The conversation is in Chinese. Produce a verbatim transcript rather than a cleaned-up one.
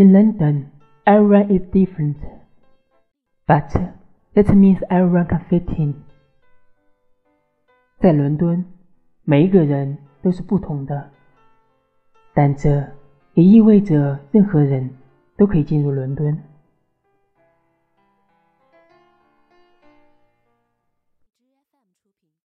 In London, everyone is different, but that means everyone can fit in. 在伦敦，每一个人都是不同的，但这也意味着任何人都可以进入伦敦。